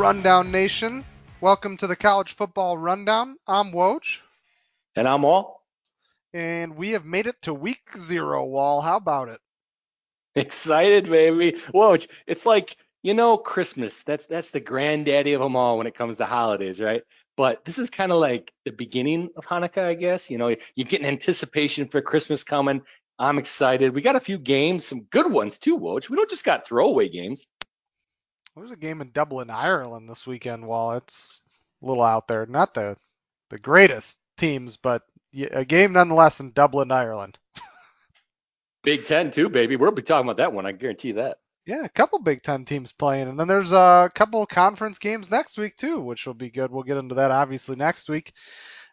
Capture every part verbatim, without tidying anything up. Rundown Nation. Welcome to the College Football Rundown. I'm Woj. And I'm Wahl. And we have made it to week zero, Wahl. How about it? Excited, baby. Woj, it's like, you know, Christmas. That's that's the granddaddy of them all when it comes to holidays, right? But this is kind of like the beginning of Hanukkah, I guess. You know, you get an anticipation for Christmas coming. I'm excited. We got a few games, some good ones too, Woj. We don't just got throwaway games. There's a game in Dublin, Ireland this weekend. While it's a little out there, not the the greatest teams, but a game nonetheless in Dublin, Ireland. Big Ten too, baby. We'll be talking about that one. I guarantee that. Yeah, a couple Big Ten teams playing, and then there's a couple conference games next week too, which will be good. We'll get into that obviously next week.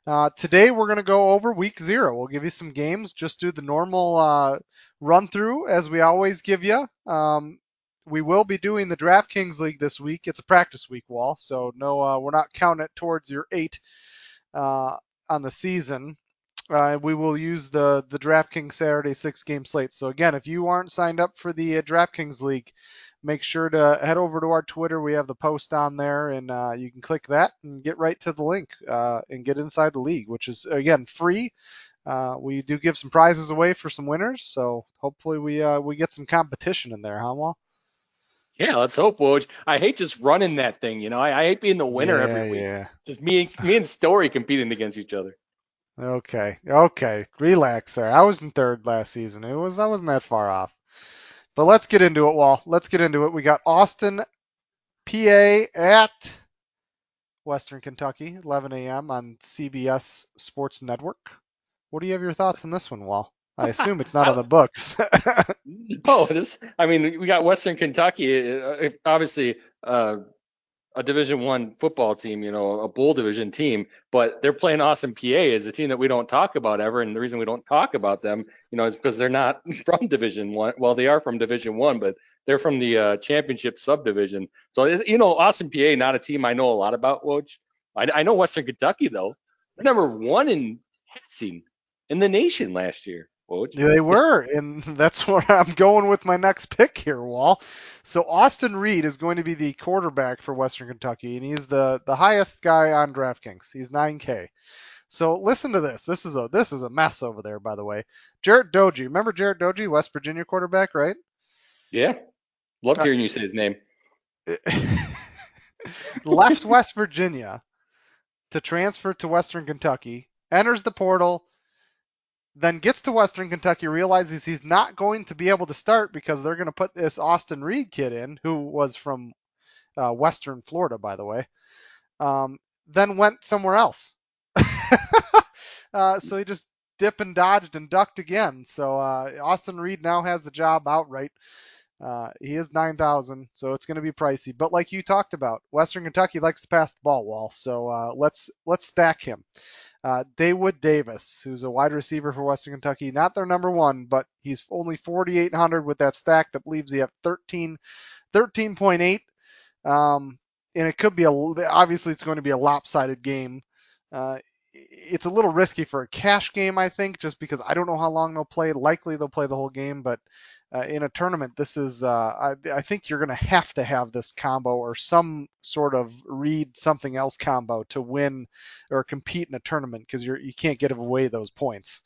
Uh, today we're going to go over week zero. We'll give you some games. Just do the normal uh, run through as we always give you. Um, We will be doing the DraftKings League this week. It's a practice week, Wahl, so no, uh, we're not counting it towards your eight uh, on the season. Uh, we will use the, the DraftKings Saturday six-game slate. So, again, if you aren't signed up for the uh, DraftKings League, make sure to head over to our Twitter. We have the post on there, and uh, you can click that and get right to the link uh, and get inside the league, which is, again, free. Uh, we do give some prizes away for some winners, so hopefully we uh, we get some competition in there, huh, Wahl? Yeah, let's hope, Woj. I hate just running that thing, you know. I, I hate being the winner yeah, every week. Yeah. Just me, me and Story competing against each other. Okay, okay, relax there. I was in third last season. It was I wasn't that far off. But let's get into it, Wahl. Let's get into it. We got Austin Peay at Western Kentucky, eleven a.m. on C B S Sports Network. What do you have your thoughts on this one, Wahl? I assume it's not on the books. No, it is. I mean, we got Western Kentucky, obviously uh, a Division One football team, you know, a bowl division team, but they're playing Austin Peay as a team that we don't talk about ever. And the reason we don't talk about them, you know, is because they're not from Division One. Well, they are from Division One, but they're from the uh, championship subdivision. So, you know, Austin Peay, not a team I know a lot about, Woj. I, I know Western Kentucky, though. They're number one in passing in the nation last year. Yeah, they were, and that's where I'm going with my next pick here, Wahl. So Austin Reed is going to be the quarterback for Western Kentucky, and he's the, the highest guy on DraftKings. He's nine K. So listen to this. This is a this is a mess over there, by the way. Jarret Doege, remember Jarret Doege, West Virginia quarterback, right? Yeah, love hearing uh, you say his name. Left West Virginia to transfer to Western Kentucky, enters the portal. Then gets to Western Kentucky, realizes he's not going to be able to start because they're going to put this Austin Reed kid in, who was from uh, Western Florida, by the way, um, then went somewhere else. uh, so he just dipped and dodged and ducked again. So uh, Austin Reed now has the job outright. Uh, he is nine thousand, so it's going to be pricey. But like you talked about, Western Kentucky likes to pass the ball, Wahl, so uh, let's let's stack him. Uh, Daywood Davis, who's a wide receiver for Western Kentucky, not their number one, but he's only forty-eight hundred with that stack that leaves you at thirteen, thirteen point eight. Um, and it could be, a, obviously it's going to be a lopsided game. Uh, it's a little risky for a cash game, I think, just because I don't know how long they'll play. Likely they'll play the whole game, but uh, in a tournament, this is, uh, I, I think you're going to have to have this combo or some sort of read something else combo to win or compete in a tournament because you're you can't give away those points.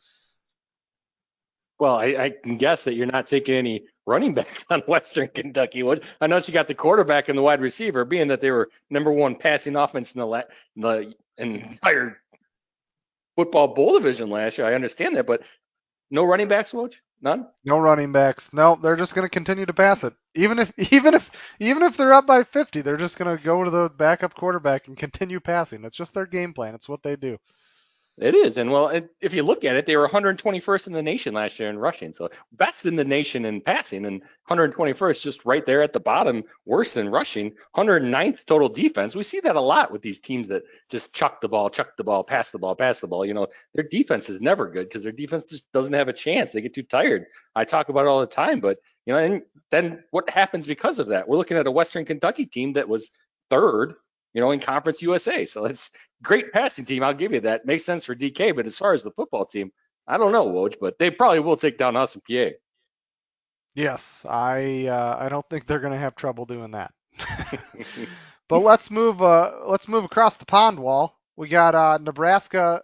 Well, I, I can guess that you're not taking any running backs on Western Kentucky. I noticed you got the quarterback and the wide receiver, being that they were number one passing offense in the, la- the entire football bowl division last year. I understand that, but no running backs, Woj? None? No running backs. No, they're just going to continue to pass it. Even if even if even if they're up by fifty, they're just going to go to the backup quarterback and continue passing. It's just their game plan. It's what they do. It is. And well, it, if you look at it, they were one hundred twenty-first in the nation last year in rushing. So best in the nation in passing, and one hundred twenty-first just right there at the bottom, worse than rushing. one hundred ninth total defense. We see that a lot with these teams that just chuck the ball, chuck the ball, pass the ball, pass the ball. You know, their defense is never good because their defense just doesn't have a chance. They get too tired. I talk about it all the time, but you know, and then what happens because of that? We're looking at a Western Kentucky team that was third, you know, in Conference U S A. So it's great passing team. I'll give you that. Makes sense for D K, but as far as the football team, I don't know, Woj, but they probably will take down Austin Peay. Yes, I uh, I don't think they're going to have trouble doing that. But let's move. Uh, let's move across the pond, Wahl. We got uh, Nebraska,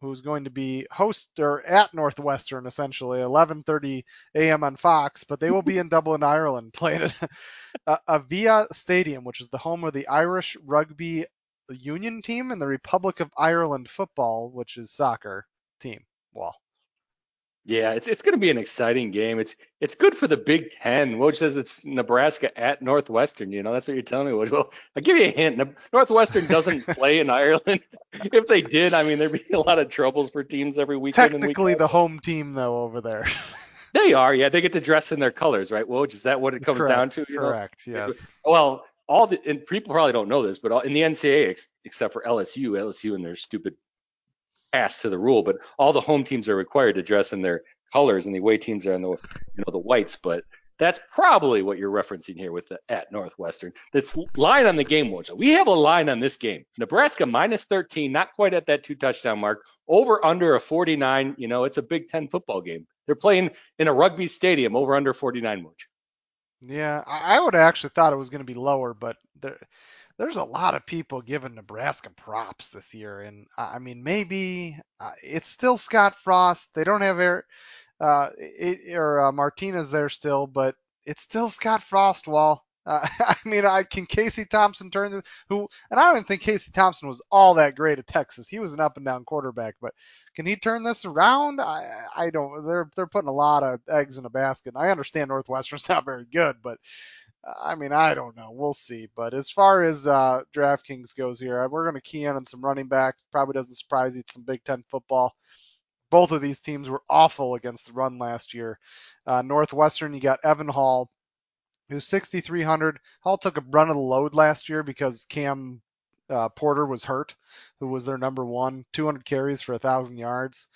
who's going to be host or at Northwestern essentially, eleven thirty a.m. on Fox, but they will be in Dublin, Ireland, playing at uh, Avia Stadium, which is the home of the Irish Rugby Union team and the Republic of Ireland football, which is soccer team. Well, yeah, it's it's going to be an exciting game. It's it's good for the Big Ten. Woj says it's Nebraska at Northwestern. You know, that's what you're telling me, Woj. Well, I'll give you a hint. Northwestern doesn't play in Ireland. If they did, I mean, there'd be a lot of troubles for teams every weekend. Technically, and the home team, though, over there. They are, yeah. They get to dress in their colors, right, Woj? Is that what it comes correct, down to? You correct, know? Yes. Well, all the and people probably don't know this, but all, in the N C A A, ex, except for L S U, L S U and their stupid ass to the rule, but all the home teams are required to dress in their colors, and the away teams are in the, you know, the whites. But that's probably what you're referencing here with the at Northwestern. That's line on the game, Woj. We have a line on this game. Nebraska minus thirteen, not quite at that two touchdown mark. Over under a forty-nine. You know, it's a Big Ten football game. They're playing in a rugby stadium. Over under forty-nine, Woj. Yeah, I would have actually thought it was going to be lower, but there. There's a lot of people giving Nebraska props this year. And I mean, maybe uh, it's still Scott Frost. They don't have Air, uh, it, or uh, Martinez there still, but it's still Scott Frost, Wahl. Uh, I mean, I can Casey Thompson turn to, who, and I don't think Casey Thompson was all that great at Texas. He was an up and down quarterback, but can he turn this around? I, I don't, they're, they're putting a lot of eggs in a basket. And I understand Northwestern's not very good, but I mean, I don't know. We'll see. But as far as uh, DraftKings goes here, we're going to key in on some running backs. Probably doesn't surprise you. It's some Big Ten football. Both of these teams were awful against the run last year. Uh, Northwestern, you got Evan Hall, who's sixty-three hundred. Hall took a run of the load last year because Cam uh, Porter was hurt, who was their number one. two hundred carries for one thousand yards.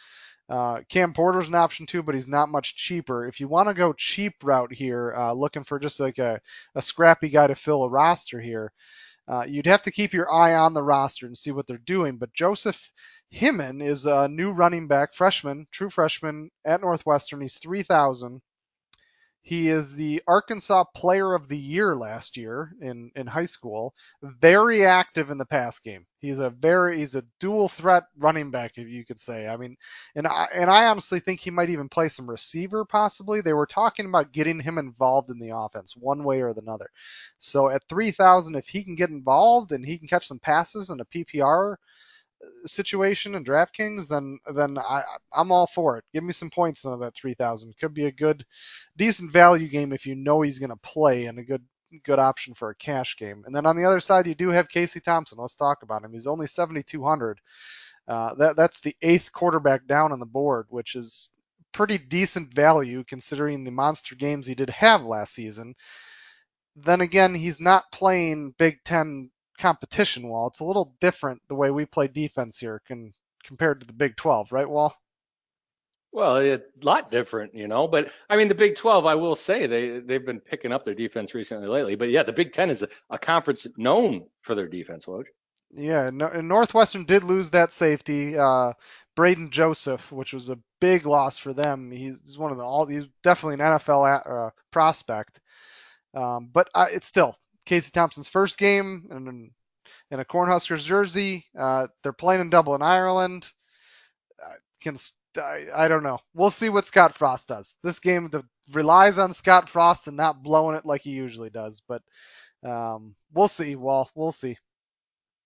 Uh, Cam Porter's an option too, but he's not much cheaper. If you want to go cheap route here, uh, looking for just like a, a scrappy guy to fill a roster here, uh, you'd have to keep your eye on the roster and see what they're doing. But Joseph Himan is a new running back, freshman, true freshman at Northwestern. He's three thousand. He is the Arkansas Player of the Year last year in, in high school. Very active in the pass game. He's a very he's a dual threat running back, if you could say. I mean, and I, and I honestly think he might even play some receiver possibly. They were talking about getting him involved in the offense one way or the other. So at three thousand, if he can get involved and he can catch some passes in a P P R situation in DraftKings, then then I, I'm all for it. Give me some points on that three thousand. Could be a good, decent value game if you know he's going to play, and a good good option for a cash game. And then on the other side, you do have Casey Thompson. Let's talk about him. He's only seventy-two hundred. Uh, that that's the eighth quarterback down on the board, which is pretty decent value considering the monster games he did have last season. Then again, he's not playing Big Ten competition, Wahl. It's a little different the way we play defense here can, compared to the Big twelve, right, Wahl? Well, a lot different, you know, but I mean, the Big twelve, I will say they, they've been picking up their defense recently lately, but yeah, the Big Ten is a, a conference known for their defense, Woj. Yeah, no, and Northwestern did lose that safety, uh, Braden Joseph, which was a big loss for them. He's one of the all, he's definitely an N F L uh, prospect, um, but uh, it's still Casey Thompson's first game in, in a Cornhuskers jersey. Uh, they're playing in Dublin, Ireland. I, can, I, I don't know. We'll see what Scott Frost does. This game the, relies on Scott Frost and not blowing it like he usually does. But um, we'll see. Well, we'll see.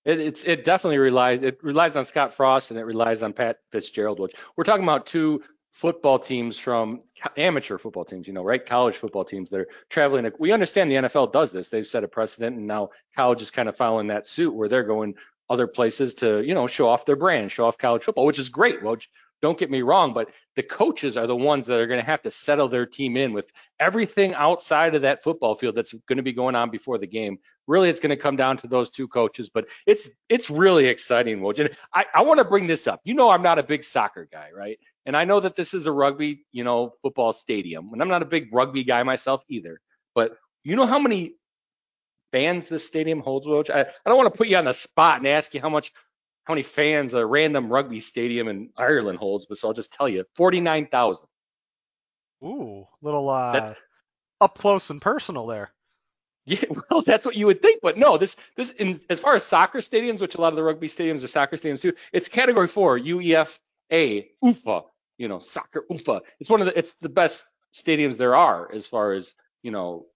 It, it's, it definitely relies. It relies on Scott Frost and it relies on Pat Fitzgerald, which we're talking about two football teams from amateur football teams, you know, right? College football teams that are traveling. We understand the N F L does this. They've set a precedent, and now college is kind of following that suit where they're going other places to, you know, show off their brand, show off college football, which is great. Well, don't get me wrong, but the coaches are the ones that are going to have to settle their team in with everything outside of that football field that's going to be going on before the game. Really, it's going to come down to those two coaches, but it's it's really exciting, Woj. And I, I want to bring this up. You know, I'm not a big soccer guy, right? And I know that this is a rugby, you know, football stadium, and I'm not a big rugby guy myself either. But you know how many fans this stadium holds, Woj? I, I don't want to put you on the spot and ask you how much. How many fans a random rugby stadium in Ireland holds, but so I'll just tell you, forty-nine thousand. Ooh, little uh, that, up close and personal there. Yeah, well, that's what you would think, but no, this this in, as far as soccer stadiums, which a lot of the rugby stadiums are soccer stadiums too, it's category four, UEFA, U F A, you know, soccer U F A. It's one of the it's the best stadiums there are as far as, you know,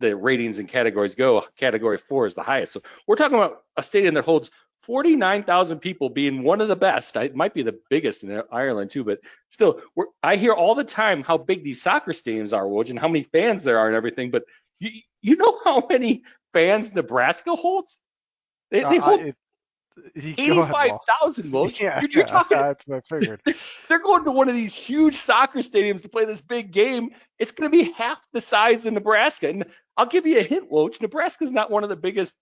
the ratings and categories go. Category four is the highest. So we're talking about a stadium that holds forty-nine thousand people being one of the best. It might be the biggest in Ireland too, but still, we're, I hear all the time how big these soccer stadiums are, Woj, and how many fans there are and everything, but You, you know how many fans Nebraska holds? They, they uh, hold eighty-five thousand, Woj. Yeah, you're, you're talking, uh, that's what I figured. They're, they're going to one of these huge soccer stadiums to play this big game. It's going to be half the size of Nebraska. And I'll give you a hint, Woj. Nebraska's not one of the biggest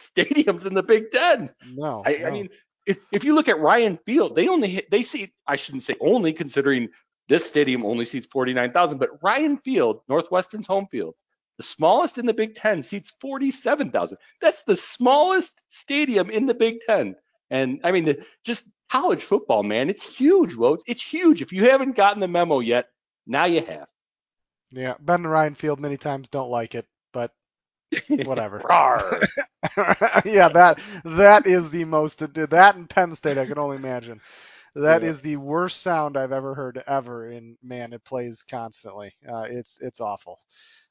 stadiums in the Big Ten. No. I, no. I mean, if, if you look at Ryan Field, they only hit, they see, I shouldn't say only, considering this stadium only seats forty-nine thousand, but Ryan Field, Northwestern's home field, the smallest in the Big Ten, seats forty-seven thousand. That's the smallest stadium in the Big Ten. And, I mean, the, just college football, man, it's huge, Woj. It's huge. If you haven't gotten the memo yet, now you have. Yeah, been to Ryan Field many times, don't like it, but whatever. Yeah, that that is the most – that and Penn State, I can only imagine. That yeah. is the worst sound I've ever heard ever, and, man, it plays constantly. Uh, it's it's awful.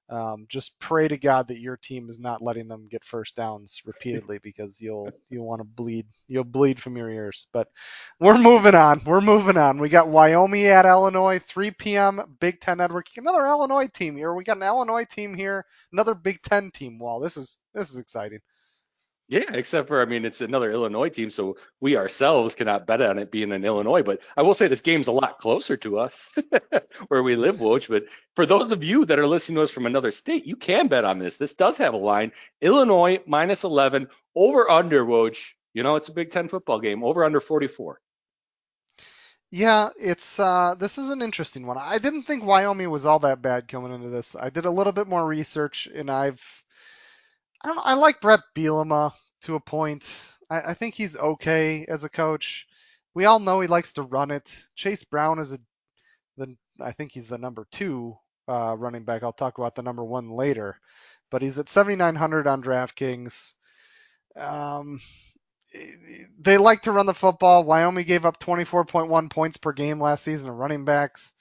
Um, just pray to God that your team is not letting them get first downs repeatedly, because you'll you'll want to bleed. You'll bleed from your ears. But we're moving on. We're moving on. We got Wyoming at Illinois, three p.m. Big Ten Network. Another Illinois team here. We got an Illinois team here. Another Big Ten team. Wow, this is this is exciting. Yeah, except for, I mean, it's another Illinois team, so we ourselves cannot bet on it being in Illinois. But I will say this game's a lot closer to us where we live, Woj. But for those of you that are listening to us from another state, you can bet on this. This does have a line. Illinois minus eleven, over under, Woj. You know, it's a Big Ten football game, over under forty-four. Yeah, it's uh, this is an interesting one. I didn't think Wyoming was all that bad coming into this. I did a little bit more research, and I've I don't know, I like Brett Bielema to a point. I, I think he's okay as a coach. We all know he likes to run it. Chase Brown is a, the, I think he's the number two uh, running back. I'll talk about the number one later, but he's at seventy-nine hundred on DraftKings. Um, they like to run the football. Wyoming gave up twenty-four point one points per game last season to running backs.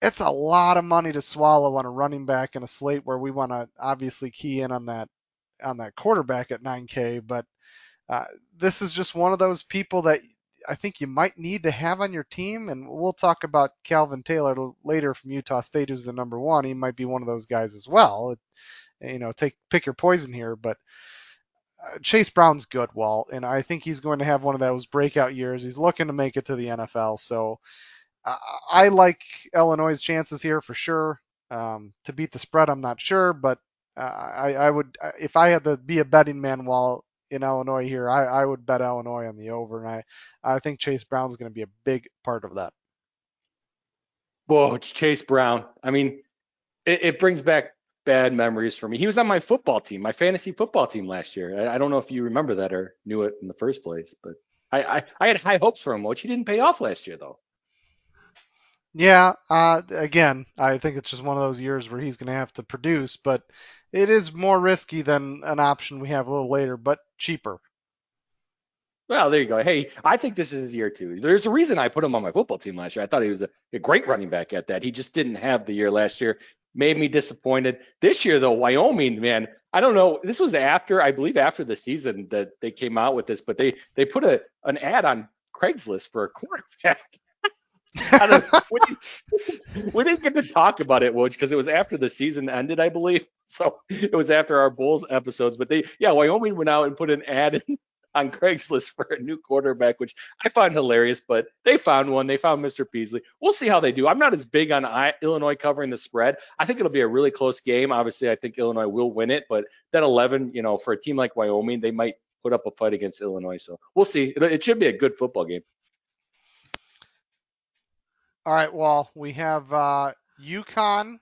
It's a lot of money to swallow on a running back in a slate where we want to obviously key in on that. on that quarterback at nine K, but uh, this is just one of those people that I think you might need to have on your team. And we'll talk about Calvin Taylor later from Utah State, who's the number one. He might be one of those guys as well. You know, take pick your poison here, but uh, Chase Brown's good, Wahl, and I think he's going to have one of those breakout years. He's looking to make it to the N F L. So uh, I like Illinois' chances here for sure. Um, to beat the spread, I'm not sure, but Uh, I, I would, if I had to be a betting man while in Illinois here, I, I would bet Illinois on the over, and I, I think Chase Brown's going to be a big part of that. Whoa, it's Chase Brown. I mean, it, it brings back bad memories for me. He was on my football team, my fantasy football team last year. I, I don't know if you remember that or knew it in the first place, but I, I, I had high hopes for him, which he didn't pay off last year, though. Yeah, uh, again, I think it's just one of those years where he's going to have to produce, but it is more risky than an option we have a little later, but cheaper. Well, there you go. Hey, I think this is his year, too. There's a reason I put him on my football team last year. I thought he was a, a great running back at that. He just didn't have the year last year. Made me disappointed. This year, though, Wyoming, man, I don't know. This was after, I believe, after the season that they came out with this, but they, they put a an ad on Craigslist for a quarterback. I don't know, we, didn't, we didn't get to talk about it, Woj, because it was after the season ended, I believe. So it was after our Bulls episodes. But they, yeah, Wyoming went out and put an ad in, on Craigslist for a new quarterback, which I find hilarious. But they found one. They found Mister Peasley. We'll see how they do. I'm not as big on I, Illinois covering the spread. I think it'll be a really close game. Obviously, I think Illinois will win it. But that eleven, you know, for a team like Wyoming, they might put up a fight against Illinois. So we'll see. It, it should be a good football game. All right, well, we have uh, UConn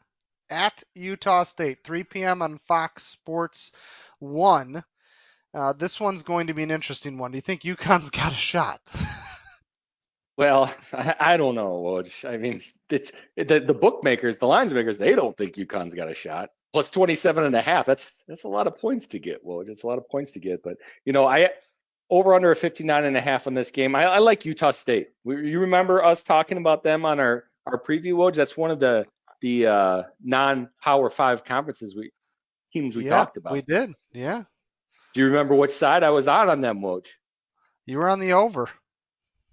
at Utah State, three p.m. on Fox Sports one. Uh, this one's going to be an interesting one. Do you think UConn's got a shot? Well, I, I don't know, Woj. I mean, it's it, the, the bookmakers, the linesmakers, they don't think UConn's got a shot. plus twenty-seven and a half. That's, that's a lot of points to get. Well, it's a lot of points to get, but you know, I over under a fifty-nine and a half on this game. I, I like Utah State. We, you remember us talking about them on our, our preview, Woj? That's one of the, the uh, non power five conferences we teams we yeah, talked about. We did. Yeah. Do you remember which side I was on on them, Woj? You were on the over.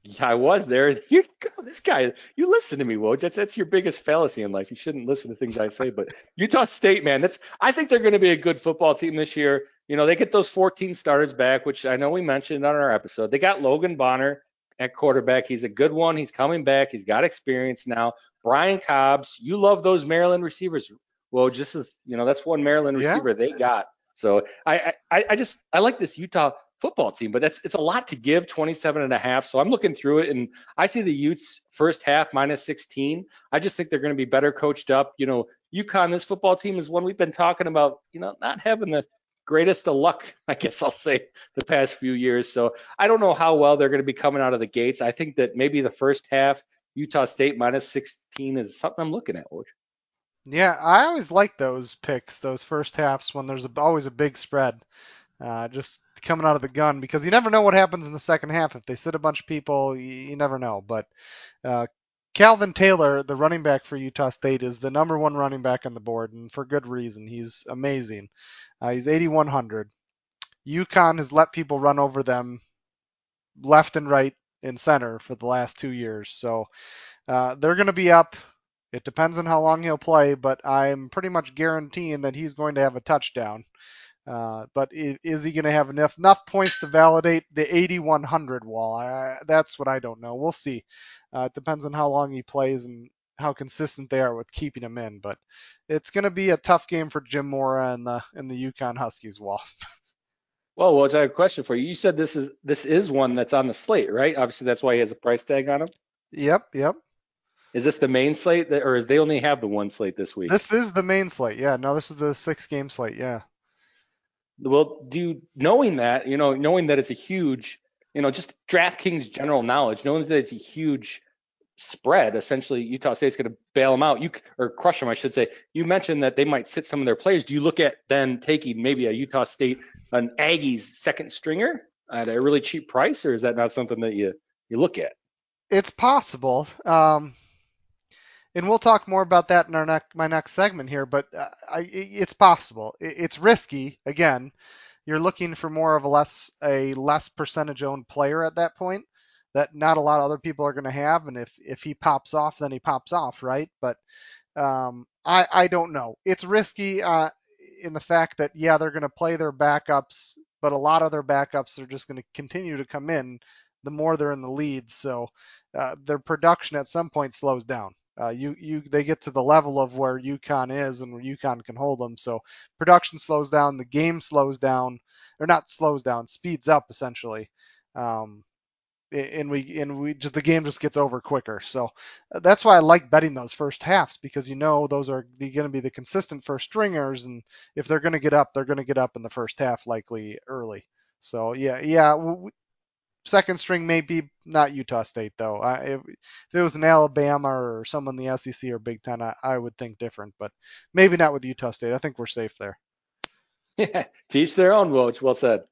Yeah, I was there. You go, this guy. You listen to me, Woj. That's that's your biggest fallacy in life. You shouldn't listen to things I say. But Utah State, man, that's. I think they're going to be a good football team this year. You know, they get those fourteen starters back, which I know we mentioned on our episode. They got Logan Bonner at quarterback. He's a good one. He's coming back. He's got experience now. Brian Cobbs. You love those Maryland receivers, Woj. This is, you know, that's one Maryland receiver yeah. they got. So I, I I just I like this Utah football team, but that's it's a lot to give, twenty-seven and a half. So I'm looking through it, and I see the Utes first half minus sixteen. I just think they're going to be better coached up. You know, UConn, this football team is one we've been talking about, you know, not having the greatest of luck, I guess I'll say, the past few years. So I don't know how well they're going to be coming out of the gates. I think that maybe the first half, Utah State minus sixteen is something I'm looking at, Woj. Yeah, I always like those picks, those first halves when there's a, always a big spread. Uh, just coming out of the gun, because you never know what happens in the second half. If they sit a bunch of people, you, you never know. But uh, Calvin Taylor, the running back for Utah State, is the number one running back on the board, and for good reason. He's amazing. Uh, he's eighty-one hundred. UConn has let people run over them left and right and center for the last two years. So uh, they're going to be up. It depends on how long he'll play, but I'm pretty much guaranteeing that he's going to have a touchdown. Uh, but is, is he going to have enough enough points to validate the eighty-one hundred wall? I, that's what I don't know. We'll see. Uh, it depends on how long he plays and how consistent they are with keeping him in. But it's going to be a tough game for Jim Mora and the and the UConn Huskies wall. Well, Woj, I have a question for you. You said this is this is one that's on the slate, right? Obviously, that's why he has a price tag on him. Yep, yep. Is this the main slate, that, or is they only have the one slate this week? This is the main slate. Yeah. No, this is the six-game slate. Yeah. Well, do you, knowing that, you know, knowing that it's a huge, you know, just DraftKings general knowledge, knowing that it's a huge spread, essentially Utah State's going to bail them out, you or crush them, I should say. You mentioned that they might sit some of their players. Do you look at then taking maybe a Utah State, an Aggies second stringer at a really cheap price, or is that not something that you, you look at? It's possible. Um, And we'll talk more about that in our ne- my next segment here, but uh, I, it's possible. It, it's risky. Again, you're looking for more of a less a less percentage owned player at that point that not a lot of other people are going to have. And if, if he pops off, then he pops off, right? But um, I, I don't know. It's risky uh, in the fact that, yeah, they're going to play their backups, but a lot of their backups are just going to continue to come in the more they're in the lead. So uh, their production at some point slows down. Uh, you, you, they get to the level of where UConn is and where UConn can hold them. So production slows down, the game slows down, or not slows down, speeds up essentially, um, and we and we just the game just gets over quicker. So that's why I like betting those first halves, because you know those are going to be the consistent first stringers, and if they're going to get up, they're going to get up in the first half likely early. So yeah, yeah. We, Second string may be not Utah State, though. I, if, if it was an Alabama or someone in the S E C or Big Ten, I, I would think different, but maybe not with Utah State. I think we're safe there. Yeah, teach their own, Woj. Well said.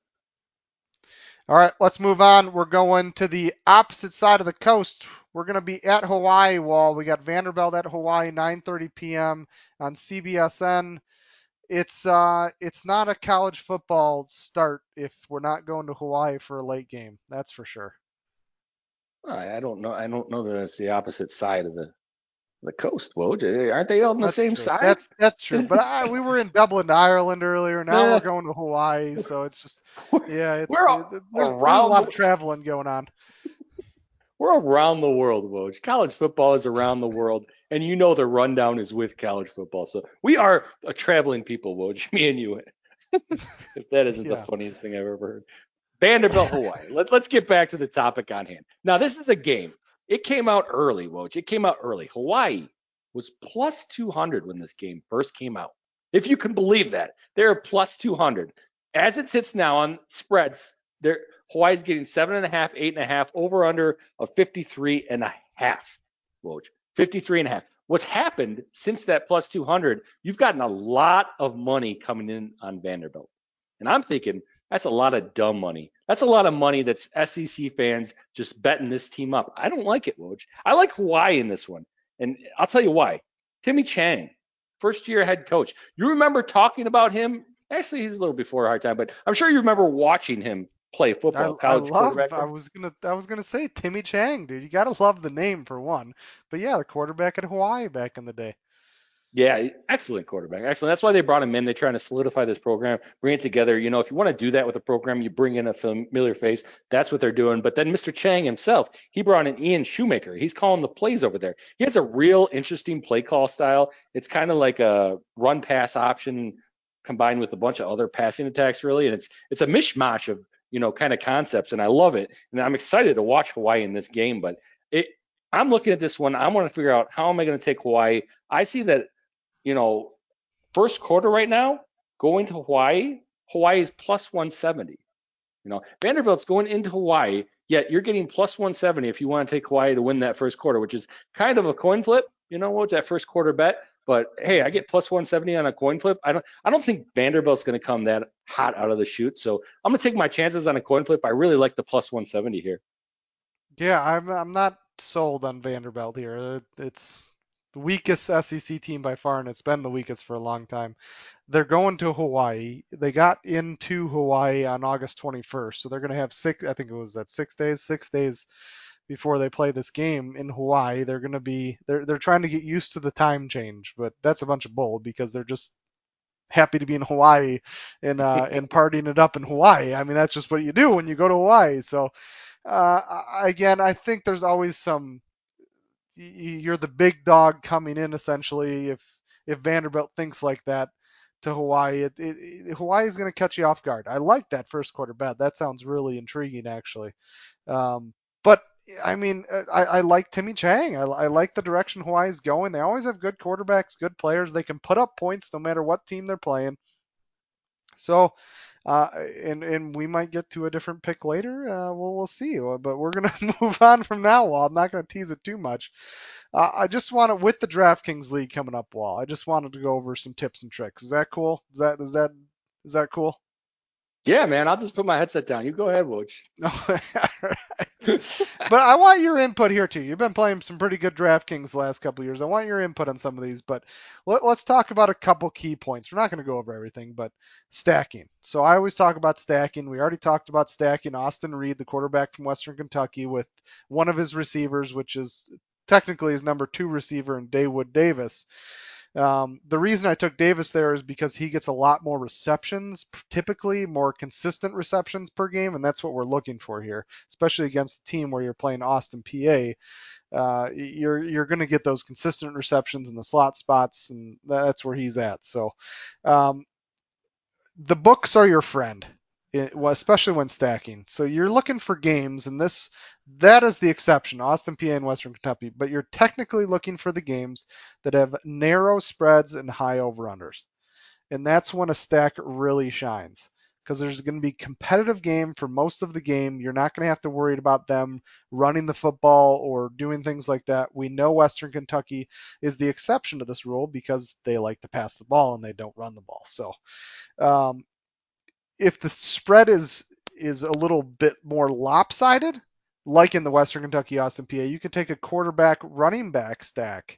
All right, let's move on. We're going to the opposite side of the coast. We're going to be at Hawaii, Wahl. We got Vanderbilt at Hawaii, nine thirty p.m. on C B S N. It's uh, it's not a college football start if we're not going to Hawaii for a late game. That's for sure. I don't know. I don't know that it's the opposite side of the the coast, Woj. Aren't they all on the same true. side? That's that's true. But I, we were in Dublin to Ireland earlier. Now yeah. we're going to Hawaii, so it's just yeah. It, we're all, it, there's, around there's a lot of traveling going on. We're around the world, Woj. College football is around the world, and you know the rundown is with college football. So we are a traveling people, Woj, me and you. If that isn't yeah. the funniest thing I've ever heard. Vanderbilt, Hawaii. Let, let's get back to the topic on hand. Now, this is a game. It came out early, Woj. It came out early. Hawaii was plus two hundred when this game first came out. If you can believe that. They're plus two hundred. As it sits now on spreads, they're – Hawaii's getting seven and a half, eight and a half, over under of fifty-three and a half. Woj, fifty-three and a half. What's happened since that plus two hundred, you've gotten a lot of money coming in on Vanderbilt. And I'm thinking that's a lot of dumb money. That's a lot of money that's S E C fans just betting this team up. I don't like it, Woj. I like Hawaii in this one. And I'll tell you why. Timmy Chang, first year head coach. You remember talking about him? Actually, he's a little before our time, but I'm sure you remember watching him play football, I, college I love, quarterback. I was gonna, I was gonna say Timmy Chang, dude. You gotta love the name for one. But yeah, the quarterback at Hawaii back in the day. Yeah, excellent quarterback. Excellent. That's why they brought him in. They're trying to solidify this program, bring it together. You know, if you want to do that with a program, you bring in a familiar face. That's what they're doing. But then Mister Chang himself, he brought in Ian Shoemaker. He's calling the plays over there. He has a real interesting play call style. It's kind of like a run pass option combined with a bunch of other passing attacks, really. And it's it's a mishmash of, you know, kind of concepts. And I love it. And I'm excited to watch Hawaii in this game. But it, I'm looking at this one. I want to figure out how am I going to take Hawaii. I see that. You know, first quarter right now, going to Hawaii, Hawaii is plus one seventy. You know, Vanderbilt's going into Hawaii, yet you're getting plus one seventy if you want to take Hawaii to win that first quarter, which is kind of a coin flip. You know, what's that first quarter bet? But hey, I get plus one seventy on a coin flip. I don't, I don't think Vanderbilt's going to come that hot out of the chute. So I'm going to take my chances on a coin flip. I really like the plus one seventy here. Yeah, I'm, I'm not sold on Vanderbilt here. It's the weakest S E C team by far, and it's been the weakest for a long time. They're going to Hawaii. They got into Hawaii on August twenty-first, so they're going to have six, I think it was that six days, six days before they play this game in Hawaii. They're going to be, they're, they're trying to get used to the time change, but that's a bunch of bull because they're just happy to be in Hawaii and, uh, and partying it up in Hawaii. I mean, that's just what you do when you go to Hawaii. So uh, again, I think there's always some, you're the big dog coming in, essentially, if if Vanderbilt thinks like that to Hawaii. It, it, it, Hawaii is going to catch you off guard. I like that first quarter bet. That sounds really intriguing, actually. Um, but, I mean, I, I like Timmy Chang. I, I like the direction Hawaii is going. They always have good quarterbacks, good players. They can put up points no matter what team they're playing. So, uh, and, and we might get to a different pick later. Uh, well, we'll see, but we're going to move on from now. While I'm not going to tease it too much. Uh, I just want to, with the DraftKings league coming up, While I just wanted to go over some tips and tricks. Is that cool? Is that, is that, is that cool? Yeah, man, I'll just put my headset down. You go ahead, Woj. But I want your input here, too. You've been playing some pretty good DraftKings the last couple of years. I want your input on some of these, but let, let's talk about a couple key points. We're not going to go over everything, but stacking. So I always talk about stacking. We already talked about stacking Austin Reed, the quarterback from Western Kentucky, with one of his receivers, which is technically his number two receiver in Daywood Davis. Um, the reason I took Davis there is because he gets a lot more receptions, typically more consistent receptions per game, and that's what we're looking for here, especially against a team where you're playing Austin Peay. Uh, you're you're going to get those consistent receptions in the slot spots, and that's where he's at. So um, the books are your friend, especially when stacking. So you're looking for games, and this that is the exception, Austin Peay and Western Kentucky, but you're technically looking for the games that have narrow spreads and high over-unders. And that's when a stack really shines, because there's going to be competitive game for most of the game. You're not going to have to worry about them running the football or doing things like that. We know Western Kentucky is the exception to this rule because they like to pass the ball and they don't run the ball. So um, if the spread is is a little bit more lopsided, like in the Western Kentucky Austin Peay, you could take a quarterback running back stack.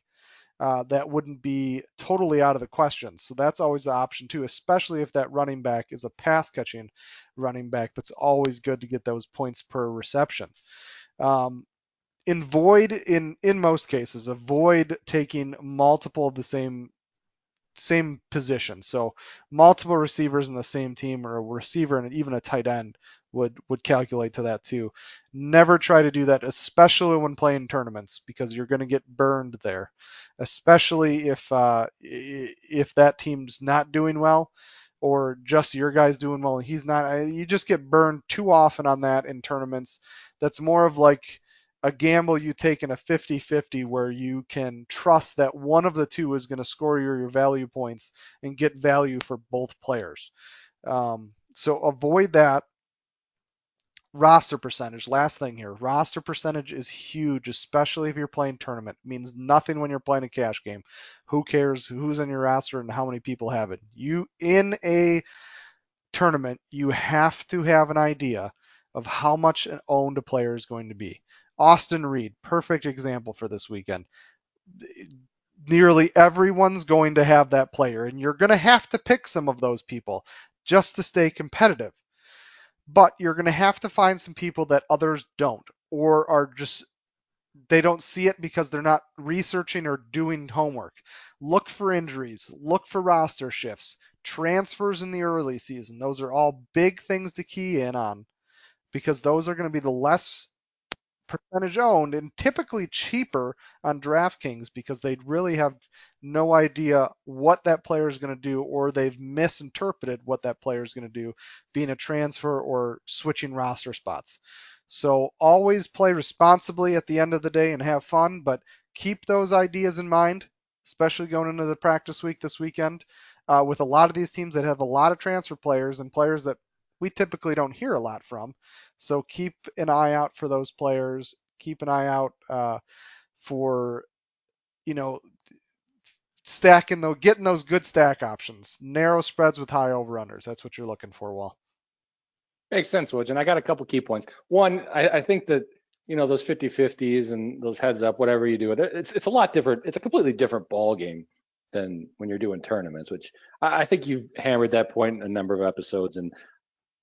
Uh, that wouldn't be totally out of the question. So that's always the option too, especially if that running back is a pass catching running back. That's always good to get those points per reception. Um, in void, in, in most cases, avoid taking multiple of the same same position. So multiple receivers in the same team, or a receiver and even a tight end would, would calculate to that too. Never try to do that, especially when playing tournaments, because you're going to get burned there, especially if, uh, if that team's not doing well or just your guy's doing well and he's not. You just get burned too often on that in tournaments. That's more of like a gamble you take in a fifty-fifty where you can trust that one of the two is going to score your, your value points and get value for both players. Um, so avoid that. Roster percentage, last thing here. Roster percentage is huge, especially if you're playing tournament. It means nothing when you're playing a cash game. Who cares who's on your roster and how many people have it? You, in a tournament, you have to have an idea of how much an owned a player is going to be. Austin Reed, perfect example for this weekend. Nearly everyone's going to have that player, and you're going to have to pick some of those people just to stay competitive. But you're going to have to find some people that others don't, or are just, they don't see it because they're not researching or doing homework. Look for injuries. Look for roster shifts. Transfers in the early season. Those are all big things to key in on, because those are going to be the less percentage owned and typically cheaper on DraftKings, because they really have no idea what that player is going to do, or they've misinterpreted what that player is going to do, being a transfer or switching roster spots. So always play responsibly at the end of the day and have fun, but keep those ideas in mind, especially going into the practice week this weekend uh, with a lot of these teams that have a lot of transfer players and players that we typically don't hear a lot from. So keep an eye out for those players. Keep an eye out uh, for, you know, stacking though, getting those good stack options. Narrow spreads with high over-unders. That's what you're looking for, Wahl. Makes sense, Woj. And I got a couple key points. One, I, I think that, you know, those fifty-fifties and those heads up, whatever you do, it's it's a lot different. It's a completely different ball game than when you're doing tournaments, which I, I think you've hammered that point in a number of episodes. And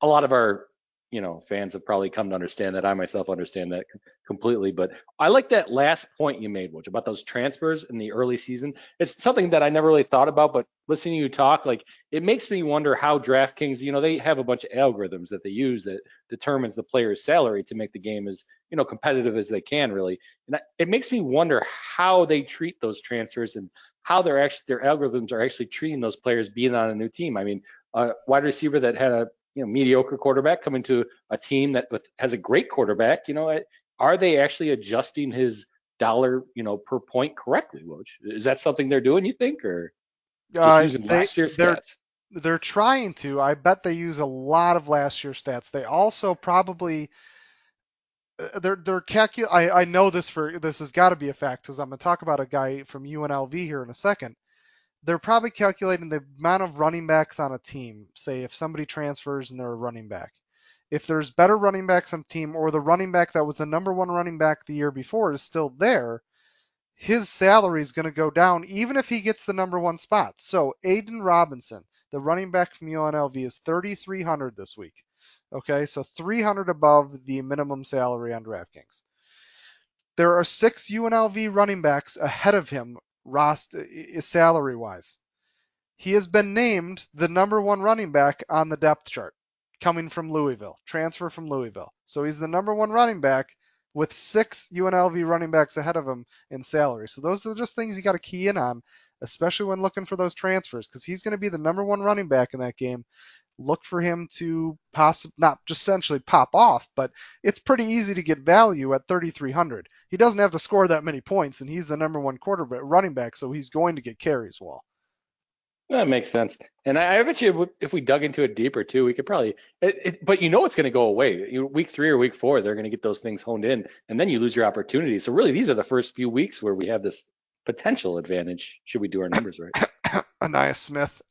a lot of our, you know, fans have probably come to understand that. I myself understand that completely. But I like that last point you made, Woj, about those transfers in the early season. It's something that I never really thought about, but listening to you talk, like, it makes me wonder how DraftKings, you know, they have a bunch of algorithms that they use that determines the player's salary to make the game as, you know, competitive as they can, really. And it makes me wonder how they treat those transfers and how they're actually, their algorithms are actually treating those players being on a new team. I mean, a wide receiver that had a, you know, mediocre quarterback coming to a team that with, has a great quarterback, you know, are they actually adjusting his dollar, you know, per point correctly, Woj? Is that something they're doing, you think, or just uh, using they, last year's they're, stats? They're trying to. I bet they use a lot of last year's stats. They also probably they're they're calcul. I, I know this for this has got to be a fact, because I'm going to talk about a guy from U N L V here in a second. They're probably calculating the amount of running backs on a team. Say if somebody transfers and they're a running back, if there's better running backs on a team, or the running back that was the number one running back the year before is still there, his salary is going to go down, even if he gets the number one spot. So Aiden Robinson, the running back from U N L V, is thirty-three hundred this week. Okay. So three hundred above the minimum salary on DraftKings. There are six U N L V running backs ahead of him, roster is salary wise. He has been named the number one running back on the depth chart, coming from Louisville, transfer from Louisville. So he's the number one running back with six U N L V running backs ahead of him in salary. So those are just things you got to key in on, especially when looking for those transfers, because he's going to be the number one running back in that game. Look for him to possibly not just essentially pop off, but it's pretty easy to get value at thirty-three hundred. He doesn't have to score that many points, and he's the number one quarterback running back, so he's going to get carries, Wahl. That makes sense. And I, I bet you if we dug into it deeper, too, we could probably it, it, but you know it's going to go away. You, week three or week four, they're going to get those things honed in, and then you lose your opportunity. So really, these are the first few weeks where we have this potential advantage should we do our numbers right. Anaya Smith.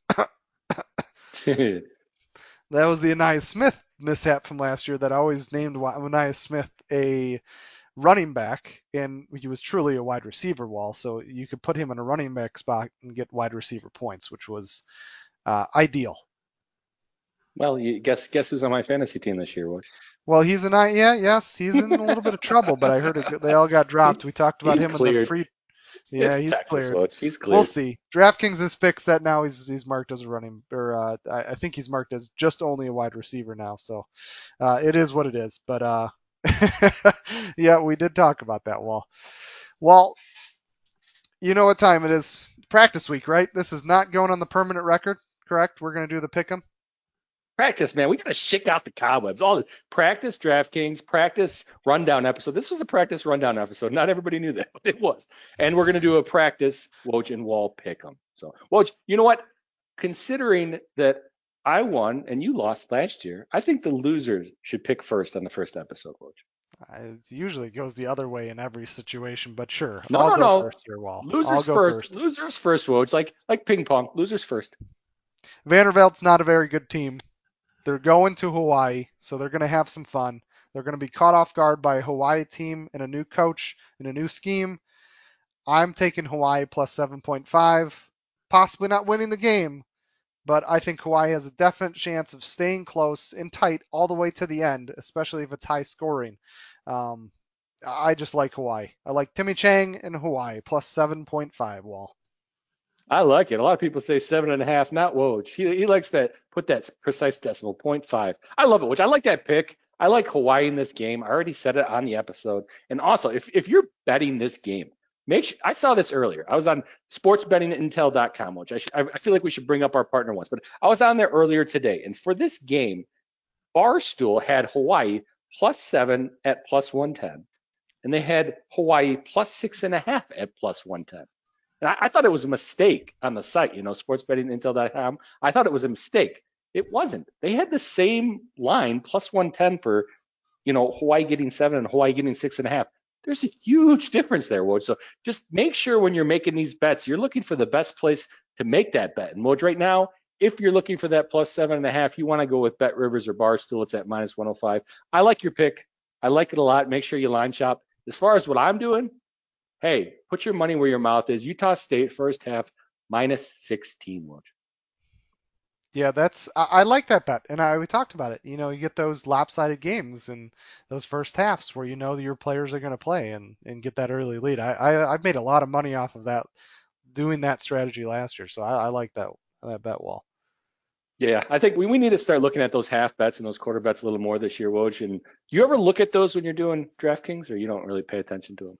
That was the Anaya Smith mishap from last year that I always named Anaya Smith a running back, and he was truly a wide receiver, Wahl, so you could put him in a running back spot and get wide receiver points, which was uh, ideal. Well, you guess guess who's on my fantasy team this year, Wahl? Well, he's in I yeah, yes, he's in a little bit of trouble, but I heard it, they all got dropped. He's, we talked about him cleared. in the free. Yeah, it's he's Texas, cleared. he's cleared. We'll see. DraftKings has fixed that now. He's he's marked as a running, or uh, I, I think he's marked as just only a wide receiver now. So uh, it is what it is. But uh, yeah, we did talk about that, Wahl. Wahl, you know what time it is? Practice week, right? This is not going on the permanent record, correct? We're gonna do the pick 'em. Practice, man. We gotta shake out the cobwebs. All this practice, DraftKings, practice rundown episode. This was a practice rundown episode. Not everybody knew that, but it was. And we're gonna do a practice Woj and Wahl pick 'em. So Woj, you know what? Considering that I won and you lost last year. I think the losers should pick first on the first episode, Woj. It usually goes the other way in every situation, but sure. No, I'll no, go no. First here, Wahl. Losers first. first. Losers first, Woj. Like like ping pong. Losers first. Vanderbilt's not a very good team. They're going to Hawaii, so they're going to have some fun. They're going to be caught off guard by a Hawaii team and a new coach and a new scheme. I'm taking Hawaii plus seven point five, possibly not winning the game, but I think Hawaii has a definite chance of staying close and tight all the way to the end, especially if it's high scoring. Um, I just like Hawaii. I like Timmy Chang and Hawaii plus seven point five, Wahl. I like it. A lot of people say seven and a half, not Woj. He, he likes that, put that precise decimal, point five. I love it, which I like that pick. I like Hawaii in this game. I already said it on the episode. And also, if, if you're betting this game, make sure, I saw this earlier. I was on sports betting intel dot com, which I, should, I, I feel like we should bring up our partner once, but I was on there earlier today. And for this game, Barstool had Hawaii plus seven at plus one ten, and they had Hawaii plus six and a half at plus one ten. And I, I thought it was a mistake on the site, you know, sports betting intel dot com. I thought it was a mistake. It wasn't. They had the same line, plus one ten for, you know, Hawaii getting seven and Hawaii getting six and a half. There's a huge difference there, Woj. So just make sure when you're making these bets, you're looking for the best place to make that bet. And Woj, right now, if you're looking for that plus seven and a half, you want to go with Bet Rivers or Barstool. It's at minus one oh five. I like your pick. I like it a lot. Make sure you line shop. As far as what I'm doing, hey, put your money where your mouth is. Utah State first half minus sixteen, Woj. Yeah, that's I, I like that bet, and I we talked about it. You know, you get those lopsided games and those first halves where you know that your players are going to play and, and get that early lead. I, I I've made a lot of money off of that, doing that strategy last year, so I, I like that that bet, Wahl. Yeah, I think we, we need to start looking at those half bets and those quarter bets a little more this year, Woj. And you ever look at those when you're doing DraftKings, or you don't really pay attention to them?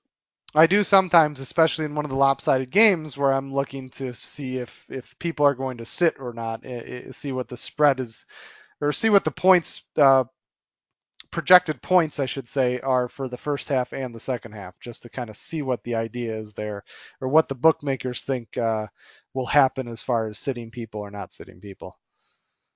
I do sometimes, especially in one of the lopsided games where I'm looking to see if, if people are going to sit or not, it, it, see what the spread is, or see what the points, uh, projected points, I should say, are for the first half and the second half, just to kind of see what the idea is there, or what the bookmakers think uh, will happen as far as sitting people or not sitting people.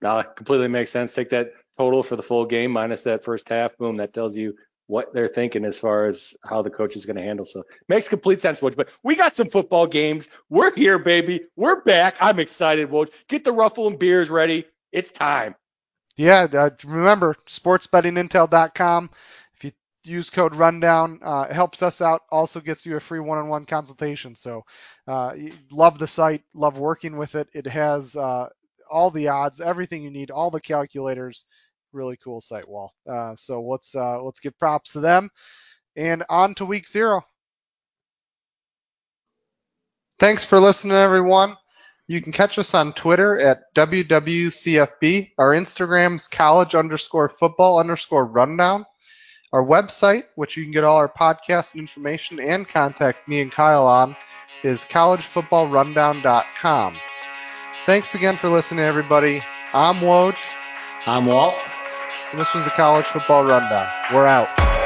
No, that completely makes sense. Take that total for the full game minus that first half. Boom, that tells you what they're thinking as far as how the coach is going to handle. So makes complete sense, Woj. But we got some football games. We're here, baby. We're back. I'm excited, Woj. Get the ruffle and beers ready. It's time. Yeah. Uh, remember, sports betting intel dot com. If you use code Rundown, uh, it helps us out. Also gets you a free one-on-one consultation. So uh, love the site. Love working with it. It has uh, all the odds, everything you need, all the calculators. Really cool site, Wahl. Uh, so let's uh, let's give props to them, and on to week zero. Thanks for listening, everyone. You can catch us on Twitter at W W C F B. Our Instagram's college underscore football underscore rundown. Our website, which you can get all our podcast information and contact me and Kyle on, is college football rundown dot com. Thanks again for listening, everybody. I'm Woj. I'm Wahl. And this was the College Football Rundown. We're out.